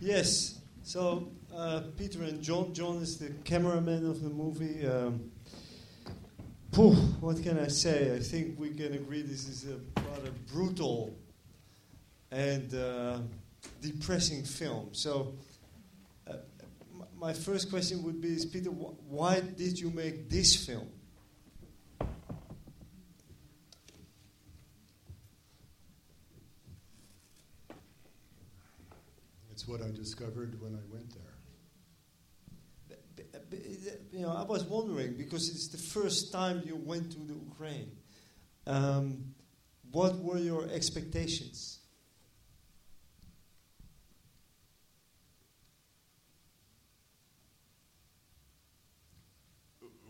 Yes. So Peter and John. John is the cameraman of the movie. What can I say? I think we can agree this is a rather brutal and depressing film. So my first question would be, Peter, why did you make this film? It's what I discovered when I went there. You know, I was wondering, because it's the first time you went to the Ukraine, what were your expectations?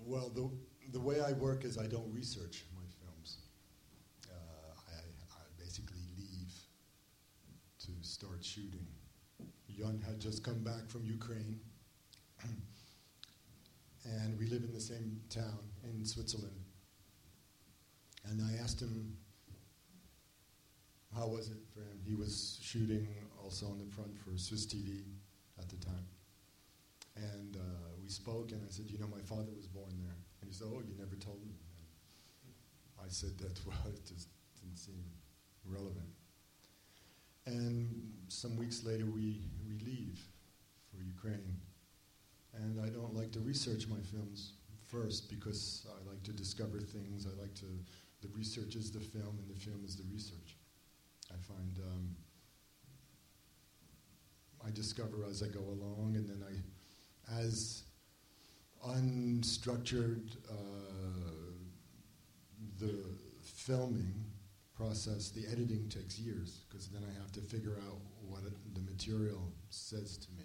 Well, the way I work is I don't research my films. I basically leave to start shooting. John had just come back from Ukraine. And we live in the same town in Switzerland. And I asked him, how was it for him? He was shooting also on the front for Swiss TV at the time. And we spoke, and I said, you know, my father was born there. And he said, oh, you never told me. And I said that, well, it just didn't seem relevant. And some weeks later, we leave for Ukraine. And I don't like to research my films first because I like to discover things. I like to, the research is the film and the film is the research. I find, I discover as I go along, and then as unstructured the filming process, the editing takes years because then I have to figure out what the material says to me.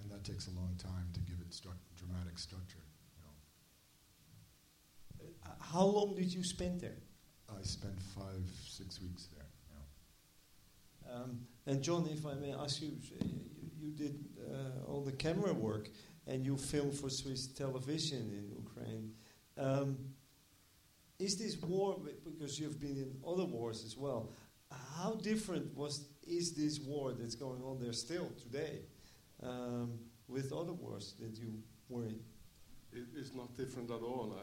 And that takes a long time to give it dramatic structure. You know. How long did you spend there? I spent 5-6 weeks there. Yeah. And John, if I may ask you, you did all the camera work, and you filmed for Swiss television in Ukraine. Is this war, because you've been in other wars as well, how different is this war that's going on there still today? With other wars that you were in? It's not different at all.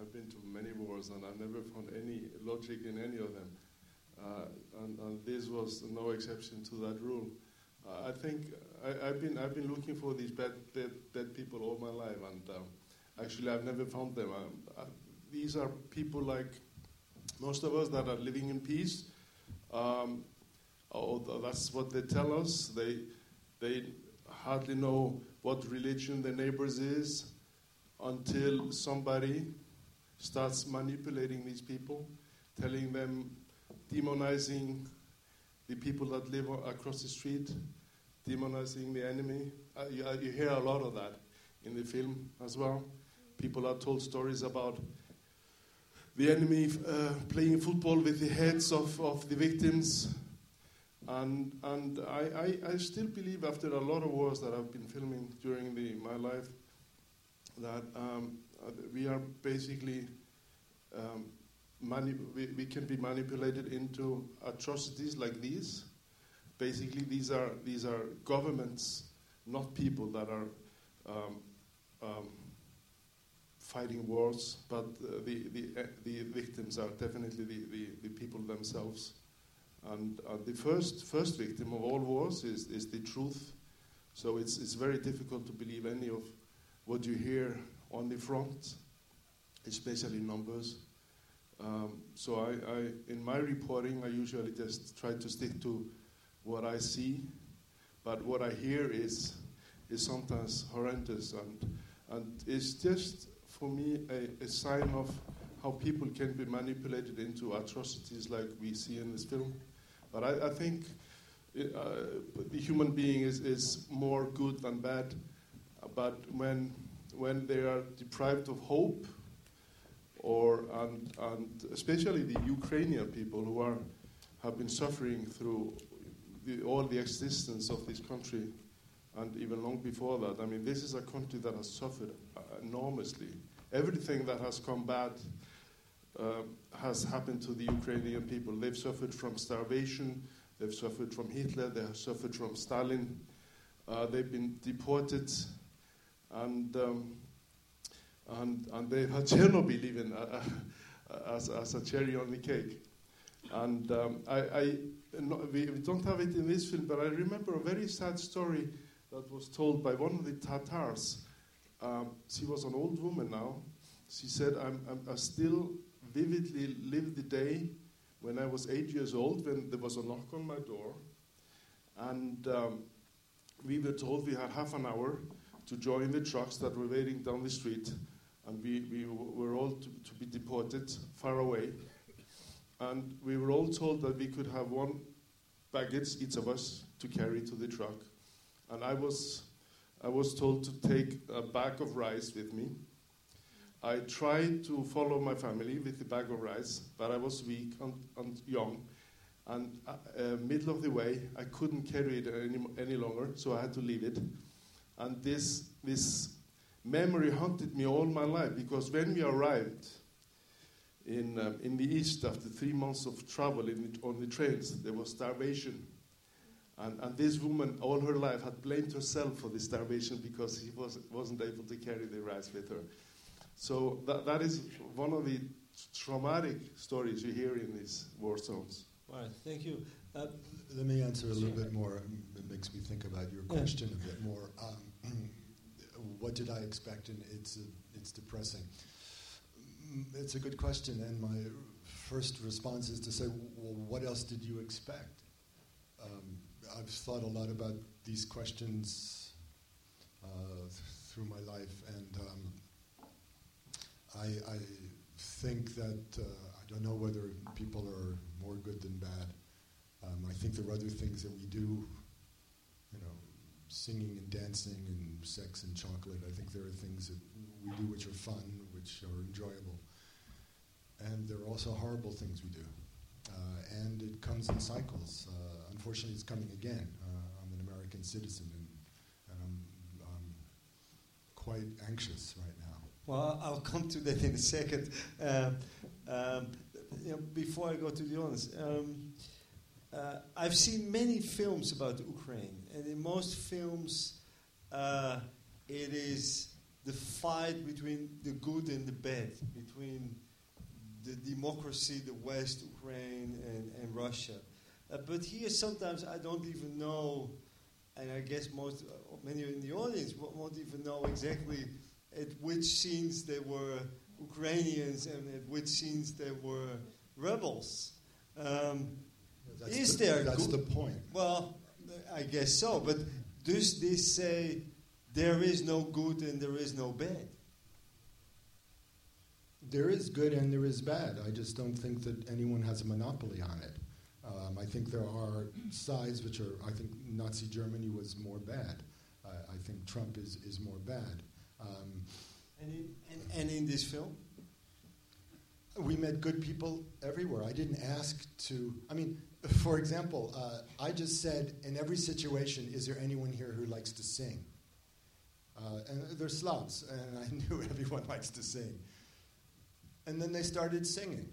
I've been to many wars, and I never found any logic in any of them. And this was no exception to that rule. I think I've been looking for these bad people all my life, and actually I've never found them. These are people like most of us that are living in peace. That's what they tell us. They hardly know what religion their neighbors is until somebody starts manipulating these people, telling them, demonizing the people that live across the street, demonizing the enemy. You hear a lot of that in the film as well. People are told stories about the enemy playing football with the heads of the victims. And I still believe, after a lot of wars that I've been filming during my life, that we are basically we can be manipulated into atrocities like these. Basically, these are governments, not people, that are fighting wars, but the victims are definitely the people themselves. And the first victim of all wars is the truth. So it's very difficult to believe any of what you hear on the front, especially numbers. So I in my reporting, I usually just try to stick to what I see. But what I hear is sometimes horrendous. And it's just, for me, a sign of how people can be manipulated into atrocities like we see in this film. But I think the human being is more good than bad. But when they are deprived of hope, and especially the Ukrainian people who have been suffering through all the existence of this country, and even long before that. I mean, this is a country that has suffered enormously. Everything that has come bad has happened to the Ukrainian people. They've suffered from starvation. They've suffered from Hitler. They have suffered from Stalin. They've been deported, and they had Chernobyl even as a cherry on the cake. And we don't have it in this film, but I remember a very sad story that was told by one of the Tatars. She was an old woman now. She said, I still vividly live the day when I was 8 years old, when there was a knock on my door, and we were told we had half an hour to join the trucks that were waiting down the street, and we were all to be deported far away. And we were all told that we could have one baggage, each of us, to carry to the truck. And I was told to take a bag of rice with me. I tried to follow my family with the bag of rice, but I was weak and young. And middle of the way, I couldn't carry it any longer, so I had to leave it. And this memory haunted me all my life, because when we arrived in the East, after 3 months of travel on the trains, there was starvation. And this woman, all her life, had blamed herself for the starvation because she wasn't able to carry the rice with her. So that is one of the traumatic stories you hear in these war zones. All right, thank you. Let me answer a little bit more. It makes me think about your question a bit more. What did I expect? And it's depressing. It's a good question, and my first response is to say, well, what else did you expect? I've thought a lot about these questions through my life, and I think that, I don't know whether people are more good than bad. I think there are other things that we do, singing and dancing and sex and chocolate. I think there are things that we do which are fun, which are enjoyable. And there are also horrible things we do. And it comes in cycles. Unfortunately, it's coming again. I'm an American citizen, and I'm quite anxious right now. Well, I'll come to that in a second. Before I go to the audience, I've seen many films about Ukraine, and in most films, it is the fight between the good and the bad, between the democracy, the West, Ukraine, and Russia. But here, sometimes I don't even know, and I guess many in the audience won't even know exactly at which scenes they were Ukrainians and at which scenes they were rebels. That's the point. Well, I guess so. But does this say there is no good and there is no bad? There is good and there is bad. I just don't think that anyone has a monopoly on it. I think there are sides which are, I think Nazi Germany was more bad. I think Trump is more bad. And in this film? We met good people everywhere. I didn't ask to... I mean, for example, I just said, in every situation, is there anyone here who likes to sing? And they're Slavs, and I knew everyone likes to sing. And then they started singing.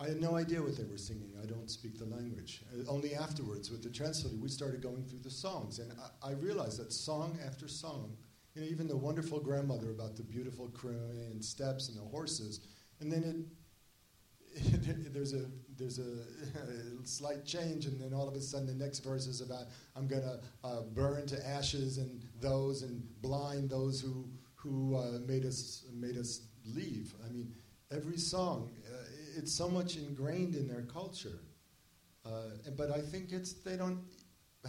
I had no idea what they were singing. I don't speak the language. Only afterwards, with the translator, we started going through the songs. And I realized that song after song, even the wonderful grandmother about the beautiful Crimean steppes and the horses, and then there's a slight change, and then all of a sudden the next verse is about I'm going to burn to ashes and blind those who made us leave. I mean, every song, it's so much ingrained in their culture. But I think they don't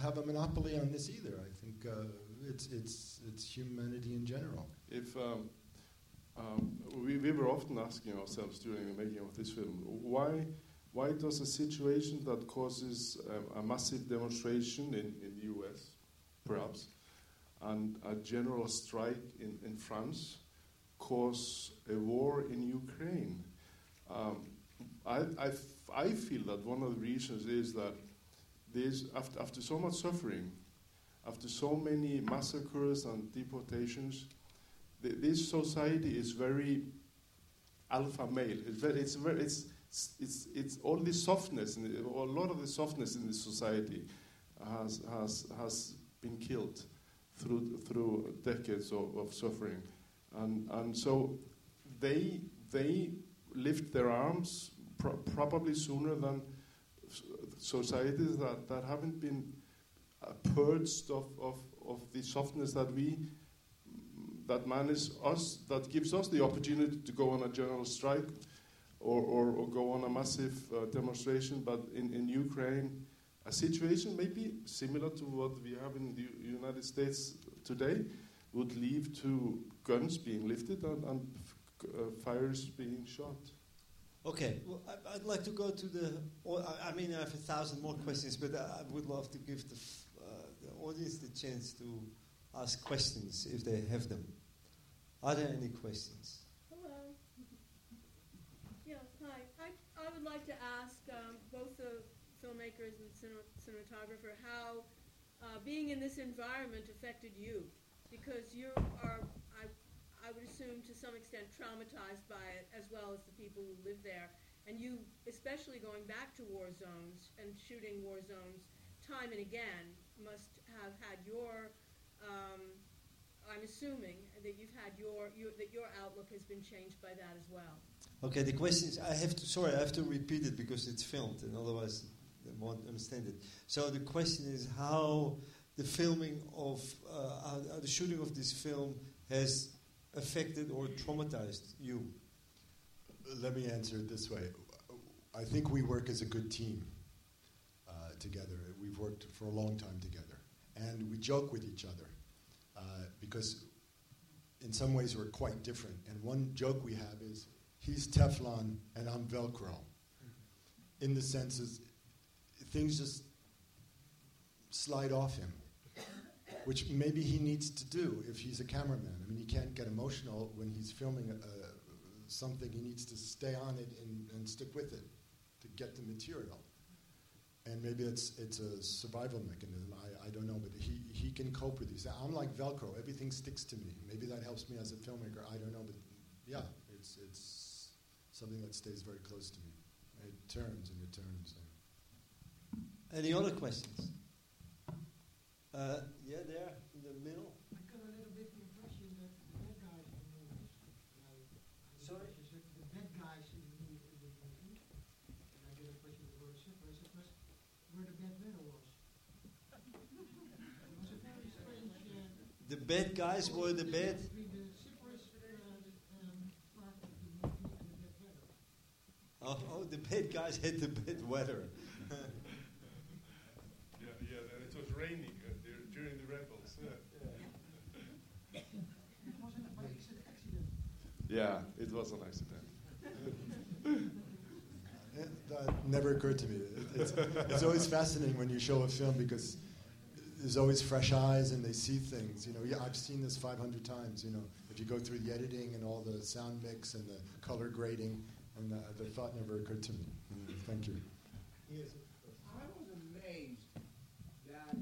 have a monopoly on this either. I think. It's humanity in general. If we were often asking ourselves during the making of this film, why does a situation that causes a massive demonstration in the US, perhaps, and a general strike in France, cause a war in Ukraine? I feel that one of the reasons is that there's after so much suffering, after so many massacres and deportations, this society is very alpha male. It's all the softness, and a lot of the softness in this society has been killed. through decades of suffering, and so they lift their arms probably sooner than societies that haven't been purged of the softness that manages us, that gives us the opportunity to go on a general strike or go on a massive demonstration. But in Ukraine, a situation maybe similar to what we have in the United States today would lead to guns being lifted and fires being shot. Okay, well, I'd like to go to the... I have 1,000 more questions, but I would love to give the audience the chance to ask questions if they have them. Are there any questions? Hello. Yes, hi. I would like to ask both the filmmakers and cinematographer how being in this environment affected you, because you are... I would assume to some extent traumatized by it, as well as the people who live there. And you, especially going back to war zones and shooting war zones time and again, must have had your, I'm assuming that you've had that your outlook has been changed by that as well. Okay, the question is, I have to repeat it because it's filmed and otherwise they won't understand it. So the question is how the filming of, the shooting of this film has affected or traumatized you? Let me answer it this way. I think we work as a good team together. We've worked for a long time together. And we joke with each other because in some ways we're quite different. And one joke we have is, he's Teflon and I'm Velcro. In the sense is things just slide off him, which maybe he needs to do if he's a cameraman. I mean, he can't get emotional when he's filming something. He needs to stay on it and stick with it to get the material. And maybe it's a survival mechanism. I don't know, but he can cope with these. I'm like Velcro. Everything sticks to me. Maybe that helps me as a filmmaker. I don't know, but yeah, it's something that stays very close to me. It turns and it turns. Any other questions? Yeah, there, in the middle. I got a little bit the impression that the bad guys in the movies, sorry? The bad guys in the movie, and I get a question of the word separateness, where the bad metal was. It was a very strange... the bad guys were the bad... Between the separate part of the movie and the bad weather. Oh, the bad guys had the bad weather. Yeah, it was raining. During the rebels, yeah. It wasn't by accident. Yeah, it was an accident. That never occurred to me. It's always fascinating when you show a film because there's always fresh eyes and they see things. You know, yeah, I've seen this 500 times. You know, if you go through the editing and all the sound mix and the color grading, and the thought never occurred to me. Thank you. Yes, I was amazed that.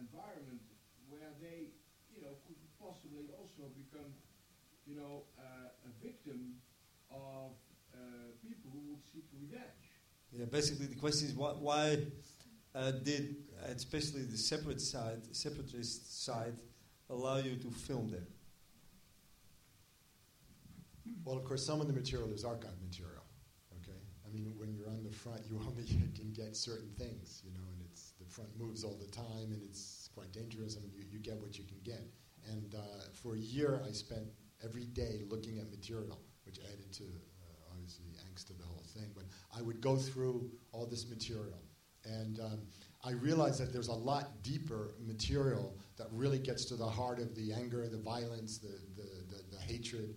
Environment where they, you know, could possibly also become, you know, a victim of people who would seek revenge. Yeah, basically the question is why did, especially the separatist side, allow you to film there? Well, of course, some of the material is archive material. Okay, I mean, when you're on the front, you only can get certain things, you know. The front moves all the time, and it's quite dangerous. I mean, you get what you can get. And for a year, I spent every day looking at material, which added to, obviously, angst to the whole thing. But I would go through all this material. And I realized that there's a lot deeper material that really gets to the heart of the anger, the violence, the hatred,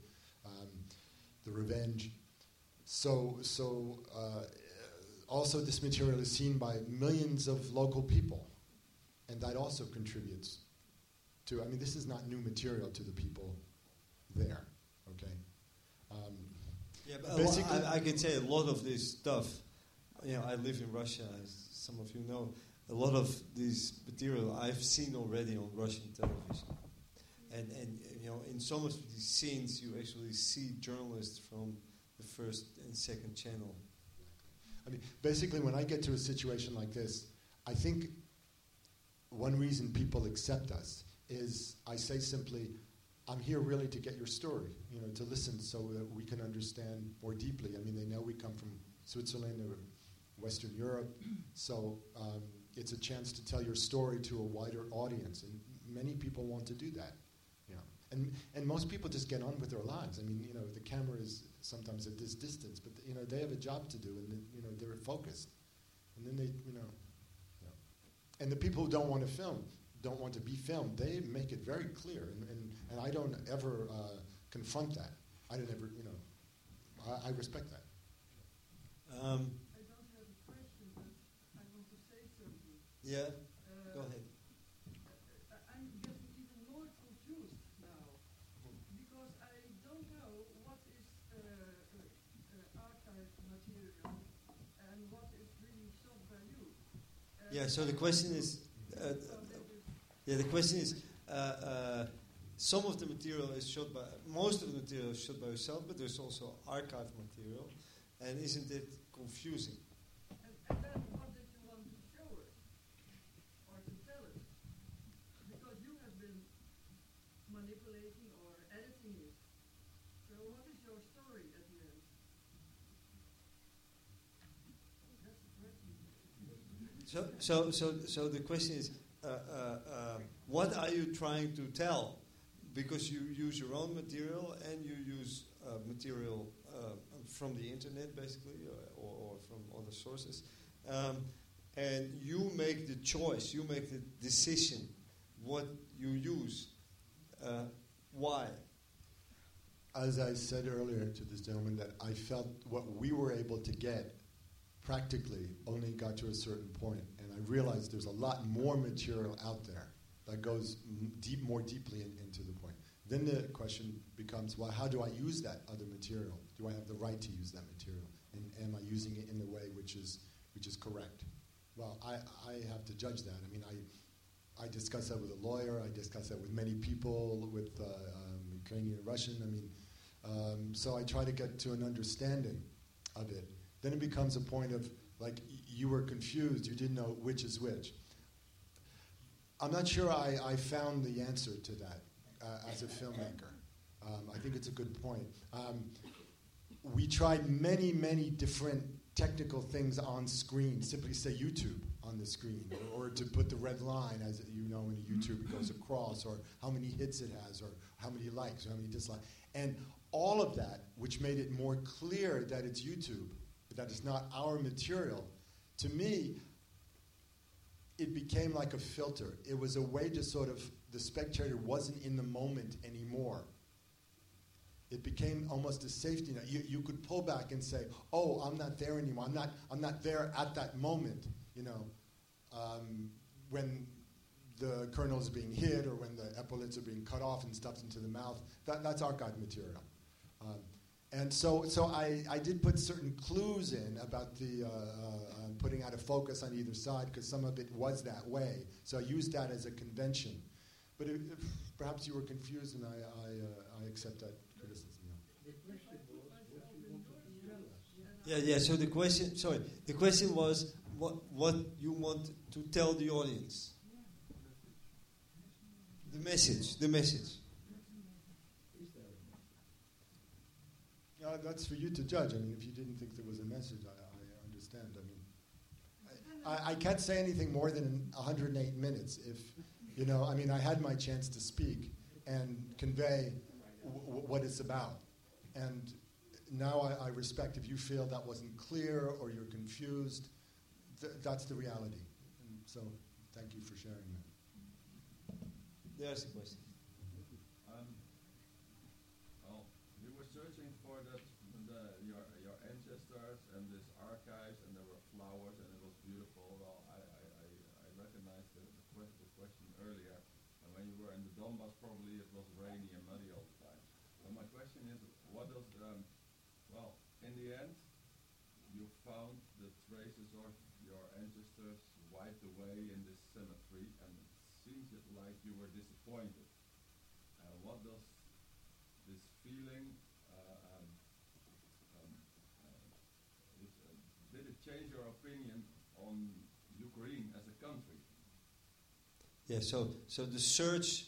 the revenge. Also, this material is seen by millions of local people, and that also contributes to... I mean, this is not new material to the people there, okay? I can say a lot of this stuff... You know, I live in Russia, as some of you know. A lot of this material I've seen already on Russian television. And you know, in in so much of these scenes, you actually see journalists from the first and second channel. I mean, basically, when I get to a situation like this, I think one reason people accept us is I say simply, I'm here really to get your story, you know, to listen so that we can understand more deeply. I mean, they know we come from Switzerland or Western Europe, so it's a chance to tell your story to a wider audience, and many people want to do that, you know. And most people just get on with their lives. I mean, you know, the camera is sometimes at this distance, but you know, they have a job to do, and you know, they're focused, and then they, you know, and the people who don't want to film, don't want to be filmed, they make it very clear, and I don't ever confront that. I don't ever, you know, I respect that. I don't have a question, but I want to say something. Yeah, go ahead. I'm getting even more confused now, because I don't know what is archive material and what is really some value. Yeah, so the question is, some of the material is shot by, most of the material is shot by yourself, but there's also archive material, and isn't it confusing? And then what did you want to show it, or to tell it? Because you have been manipulating or editing it. So what is your story at the end? That's the question. So the question is, what are you trying to tell? Because you use your own material and you use material from the internet, basically, or from other sources, and you make the choice, you make the decision what you use. Why? As I said earlier to this gentleman, that I felt what we were able to get practically only got to a certain point, and I realized there's a lot more material out there that goes more deeply into the point. Then the question becomes, well, how do I use that other material? Do I have the right to use that material? And am I using it in the way which is correct? Well, I have to judge that. I mean, I discuss that with a lawyer. I discuss that with many people, with Ukrainian, Russian. I mean, so I try to get to an understanding of it. Then it becomes a point of, like, you were confused. You didn't know which is which. I'm not sure I found the answer to that as a filmmaker. I think it's a good point. We tried many, many different technical things on screen. Simply say YouTube on the screen, or to put the red line, as you know, in YouTube it goes across, or how many hits it has, or how many likes, or how many dislikes. And all of that, which made it more clear that it's YouTube, that it's not our material, to me, it became like a filter. It was a way to sort of, the spectator wasn't in the moment anymore. It became almost a safety net. You could pull back and say, oh, I'm not there anymore. I'm not there at that moment, you know, when the kernels are being hit or when the epaulets are being cut off and stuffed into the mouth. That's archive material. And so I did put certain clues in about the putting out a focus on either side, because some of it was that way. So I used that as a convention. But if perhaps you were confused, and I accept that criticism. Yeah. So the question, was what you want to tell the audience. The message. That's for you to judge. I mean, if you didn't think there was a message, I understand. I mean, I can't say anything more than 108 minutes. If you know, I mean, I had my chance to speak and convey what it's about. And now I respect if you feel that wasn't clear or you're confused. That's the reality. And so, thank you for sharing that. There's a question. Probably it was rainy and muddy all the time. And my question is, what does, in the end, you found the traces of your ancestors wiped away in this cemetery, and it seems like you were disappointed. And what does feeling. Did it change your opinion on Ukraine as a country? Yeah. So the surge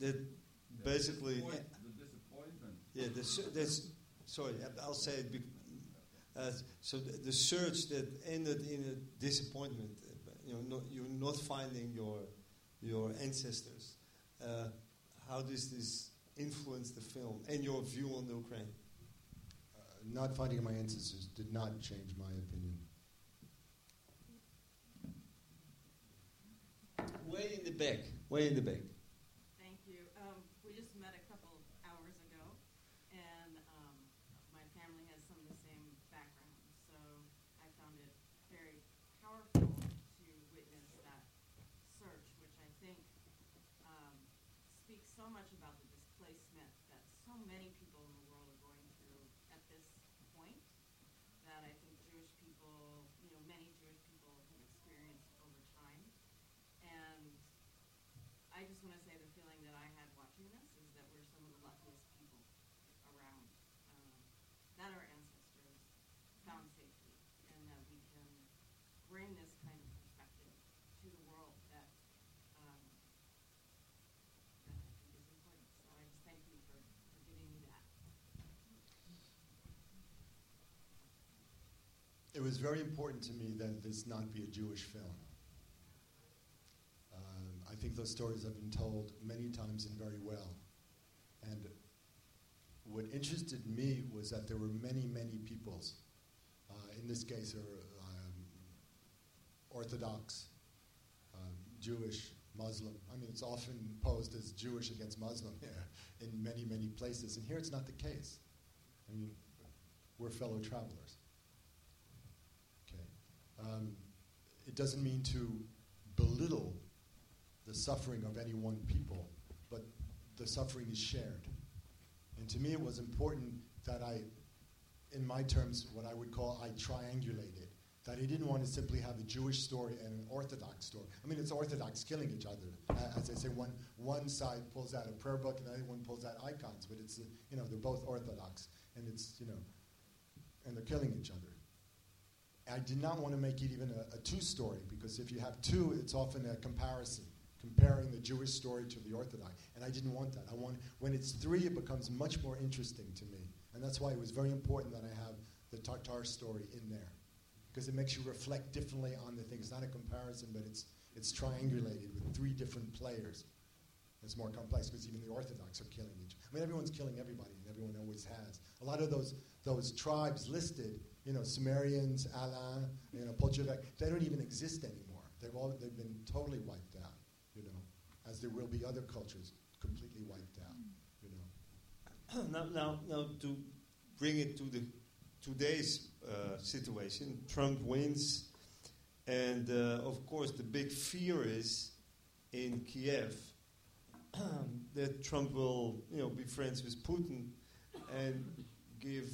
that basically the disappointment. Yeah. Sorry, I'll say it. So the surge that ended in a disappointment. You're not finding your ancestors. How does this influence the film and your view on the Ukraine? Not finding my ancestors did not change my opinion. Way in the back. Thank you. We just met a couple hours ago, and my family has some of the same background, so I found it very powerful to witness that search, which I think speaks so much about the displacement that so many people in the world are going through at this point, that I think Jewish people, many Jewish people have experienced over time. And I just want to say the feeling that I had watching this is that we're some of the luckiest people around, that our ancestors found safety, and that we can bring this kind of perspective to the world that is important. So I just thank you for giving me that. It was very important to me that this not be a Jewish film. I think those stories have been told many times and very well. And what interested me was that there were many, many peoples. In this case, are Orthodox, Jewish, Muslim. I mean, it's often posed as Jewish against Muslim here in many, many places. And here it's not the case. I mean, we're fellow travelers. Okay. It doesn't mean to belittle the suffering of any one people, but the suffering is shared. And to me it was important that I, in my terms, what I would call, I triangulated. That I didn't want to simply have a Jewish story and an Orthodox story. I mean, it's Orthodox killing each other. As I say, one side pulls out a prayer book and the other one pulls out icons, but it's, they're both Orthodox, and it's, and they're killing each other. I did not want to make it even a two-story, because if you have two, it's often a comparison, comparing the Jewish story to the Orthodox. And I didn't want that. I want, when it's three, it becomes much more interesting to me. And that's why it was very important that I have the Tatar story in there, because it makes you reflect differently on the thing. It's not a comparison, but it's triangulated with three different players. It's more complex, because even the Orthodox are killing everyone's killing everybody, and everyone always has. A lot of those tribes listed, Sumerians, Alan, Polchevek, they don't even exist anymore. They've been totally wiped out, as there will be other cultures completely wiped out, Now to bring it to today's situation, Trump wins, and of course the big fear is in Kiev that Trump will, be friends with Putin and give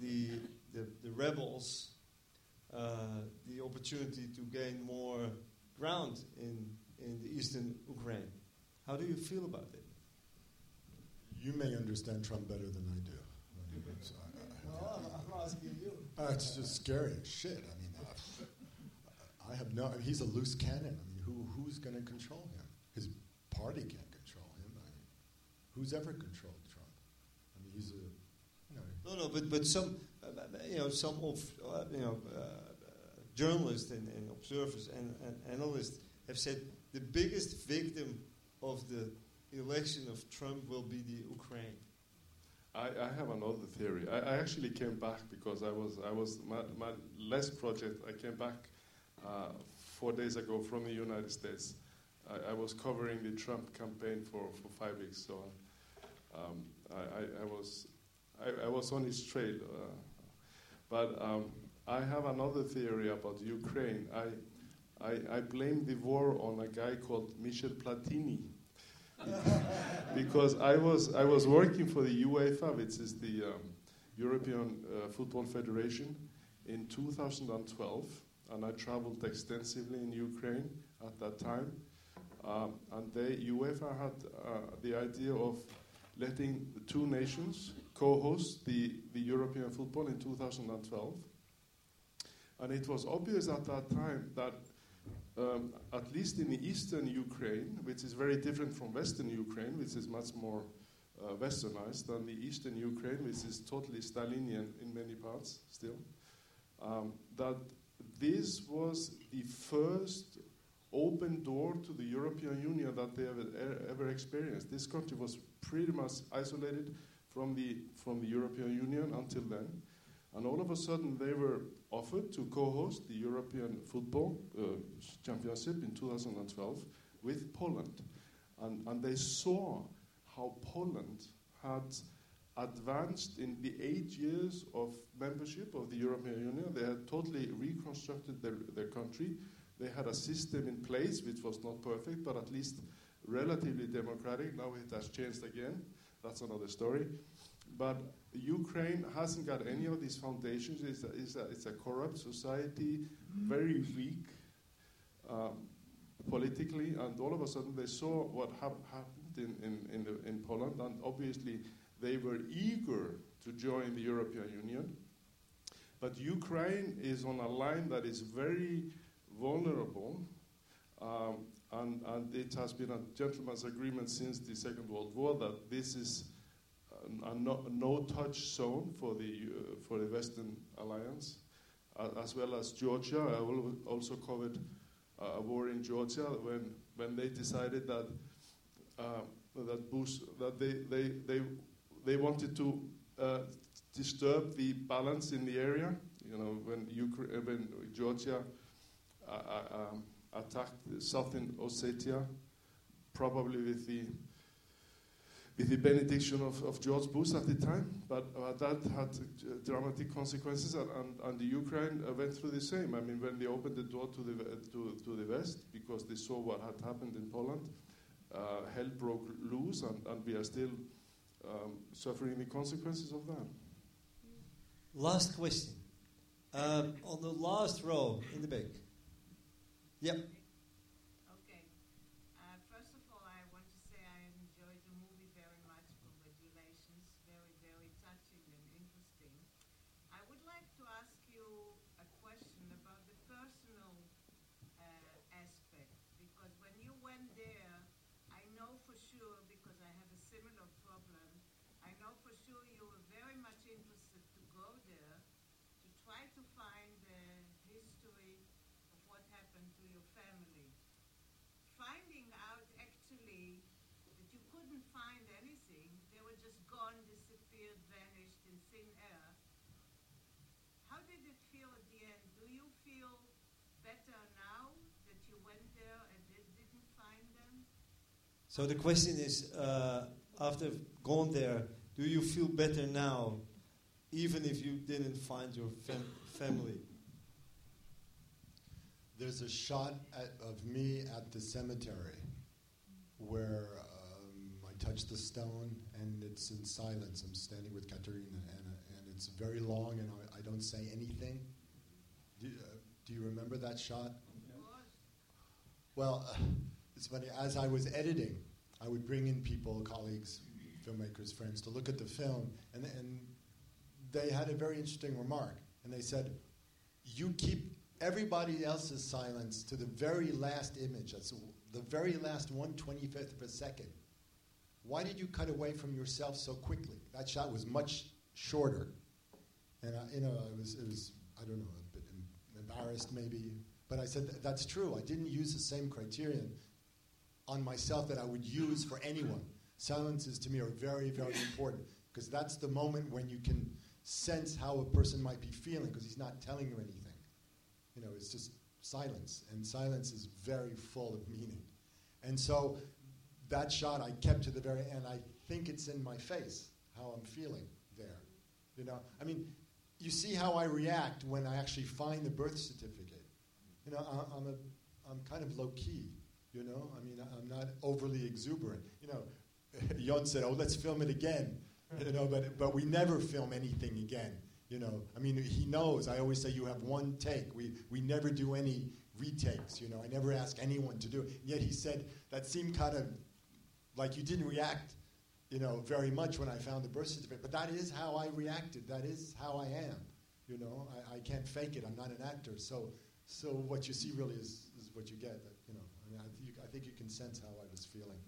the rebels the opportunity to gain more ground in the eastern Ukraine. How do you feel about it? You may understand Trump better than I do. I'm asking you. It's just scary as shit. I mean, I have no. I mean, he's a loose cannon. I mean, who's going to control him? His party can't control him. I mean, who's ever controlled Trump? I mean, he's a. But some, journalists and observers and analysts have said the biggest victim of the election of Trump will be the Ukraine. I have another theory. I actually came back because I was my last project. I came back 4 days ago from the United States. I was covering the Trump campaign for 5 weeks. So I was on his trail, but I have another theory about Ukraine. I blame the war on a guy called Michel Platini, because I was working for the UEFA, which is the European Football Federation, in 2012, and I traveled extensively in Ukraine at that time, and UEFA had the idea of letting the two nations co-host the European football in 2012. And it was obvious at that time that, at least in the eastern Ukraine, which is very different from western Ukraine, which is much more westernized than the eastern Ukraine, which is totally Stalinian in many parts still, that this was the first open door to the European Union that they ever experienced. This country was pretty much isolated from the European Union until then. And all of a sudden, they were offered to co-host the European Football Championship in 2012 with Poland. And they saw how Poland had advanced in the 8 years of membership of the European Union. They had totally reconstructed their country. They had a system in place which was not perfect, but at least relatively democratic. Now it has changed again. That's another story. But Ukraine hasn't got any of these foundations. It's a corrupt society, very weak politically, and all of a sudden they saw what happened in Poland, and obviously they were eager to join the European Union. But Ukraine is on a line that is very vulnerable, and it has been a gentleman's agreement since the Second World War that this is a no-touch zone for the Western Alliance, as well as Georgia. I also covered a war in Georgia when they decided that they wanted to disturb the balance in the area. You know, when Georgia attacked South Ossetia, probably with the benediction of George Bush at the time, but that had dramatic consequences, and the Ukraine went through the same. I mean, when they opened the door to the West, because they saw what had happened in Poland, hell broke loose, and we are still suffering the consequences of that. Last question. On the last row, in the back. Yep. So the question is, after gone there, do you feel better now, even if you didn't find your family? There's a shot of me at the cemetery where I touch the stone, and it's in silence. I'm standing with Katarina, and it's very long, and I don't say anything. Do you remember that shot? Of course. Well, it's funny, as I was editing, I would bring in people, colleagues, filmmakers, friends, to look at the film, and they had a very interesting remark. And they said, you keep everybody else's silence to the very last image, that's the very last 1/25th of a second. Why did you cut away from yourself so quickly? That shot was much shorter. And it was I don't know, a bit embarrassed maybe, but I said, that's true, I didn't use the same criterion on myself that I would use for anyone. Silences to me are very, very important, because that's the moment when you can sense how a person might be feeling, because he's not telling you anything. You know, it's just silence, and silence is very full of meaning. And so that shot I kept to the very end. I think it's in my face how I'm feeling there. You know, I mean, you see how I react when I actually find the birth certificate. You know, I'm kind of low key. You know, I mean, I'm not overly exuberant. You know, John said, "Oh, let's film it again." You know, but we never film anything again. You know, I mean, he knows. I always say, "You have one take." We never do any retakes. You know, I never ask anyone to do it. And yet he said that seemed kind of like you didn't react you know, very much when I found the birth certificate. But that is how I reacted. That is how I am. You know, I can't fake it. I'm not an actor. So what you see really is what you get. You know, I mean, I think you can sense how I was feeling.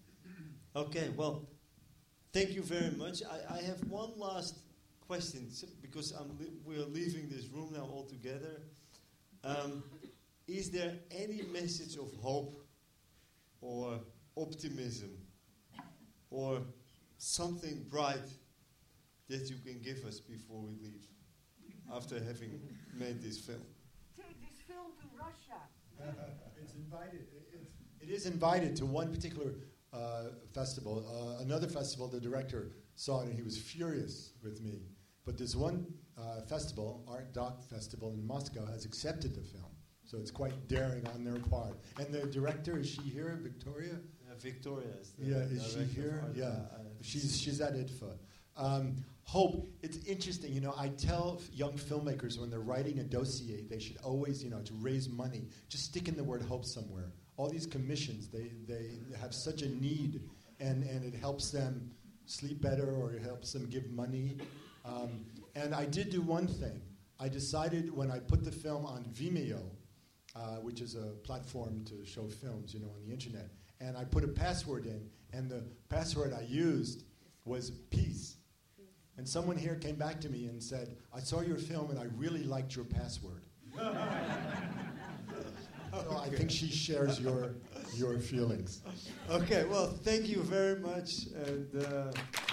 Okay, well, thank you very much. I have one last question because we're leaving this room now all together. Is there any message of hope or optimism or something bright that you can give us before we leave after having made this film? Take this film to Russia. It's invited. It is invited to one particular festival. Another festival, the director saw it and he was furious with me. But this one festival, Art Doc Festival in Moscow, has accepted the film. So it's quite daring on their part. And the director, is she here, Victoria? Victoria is the director. Yeah, is she here? Yeah, she's at IDFA. Hope, it's interesting, you know, I tell young filmmakers when they're writing a dossier, they should always, you know, to raise money, just stick in the word hope somewhere. All these commissions, they have such a need, and it helps them sleep better or it helps them give money. And I did do one thing. I decided when I put the film on Vimeo, which is a platform to show films, you know, on the internet, and I put a password in, and the password I used was peace. And someone here came back to me and said, I saw your film and I really liked your password. So I think she shares your feelings. Okay, well, thank you very much. And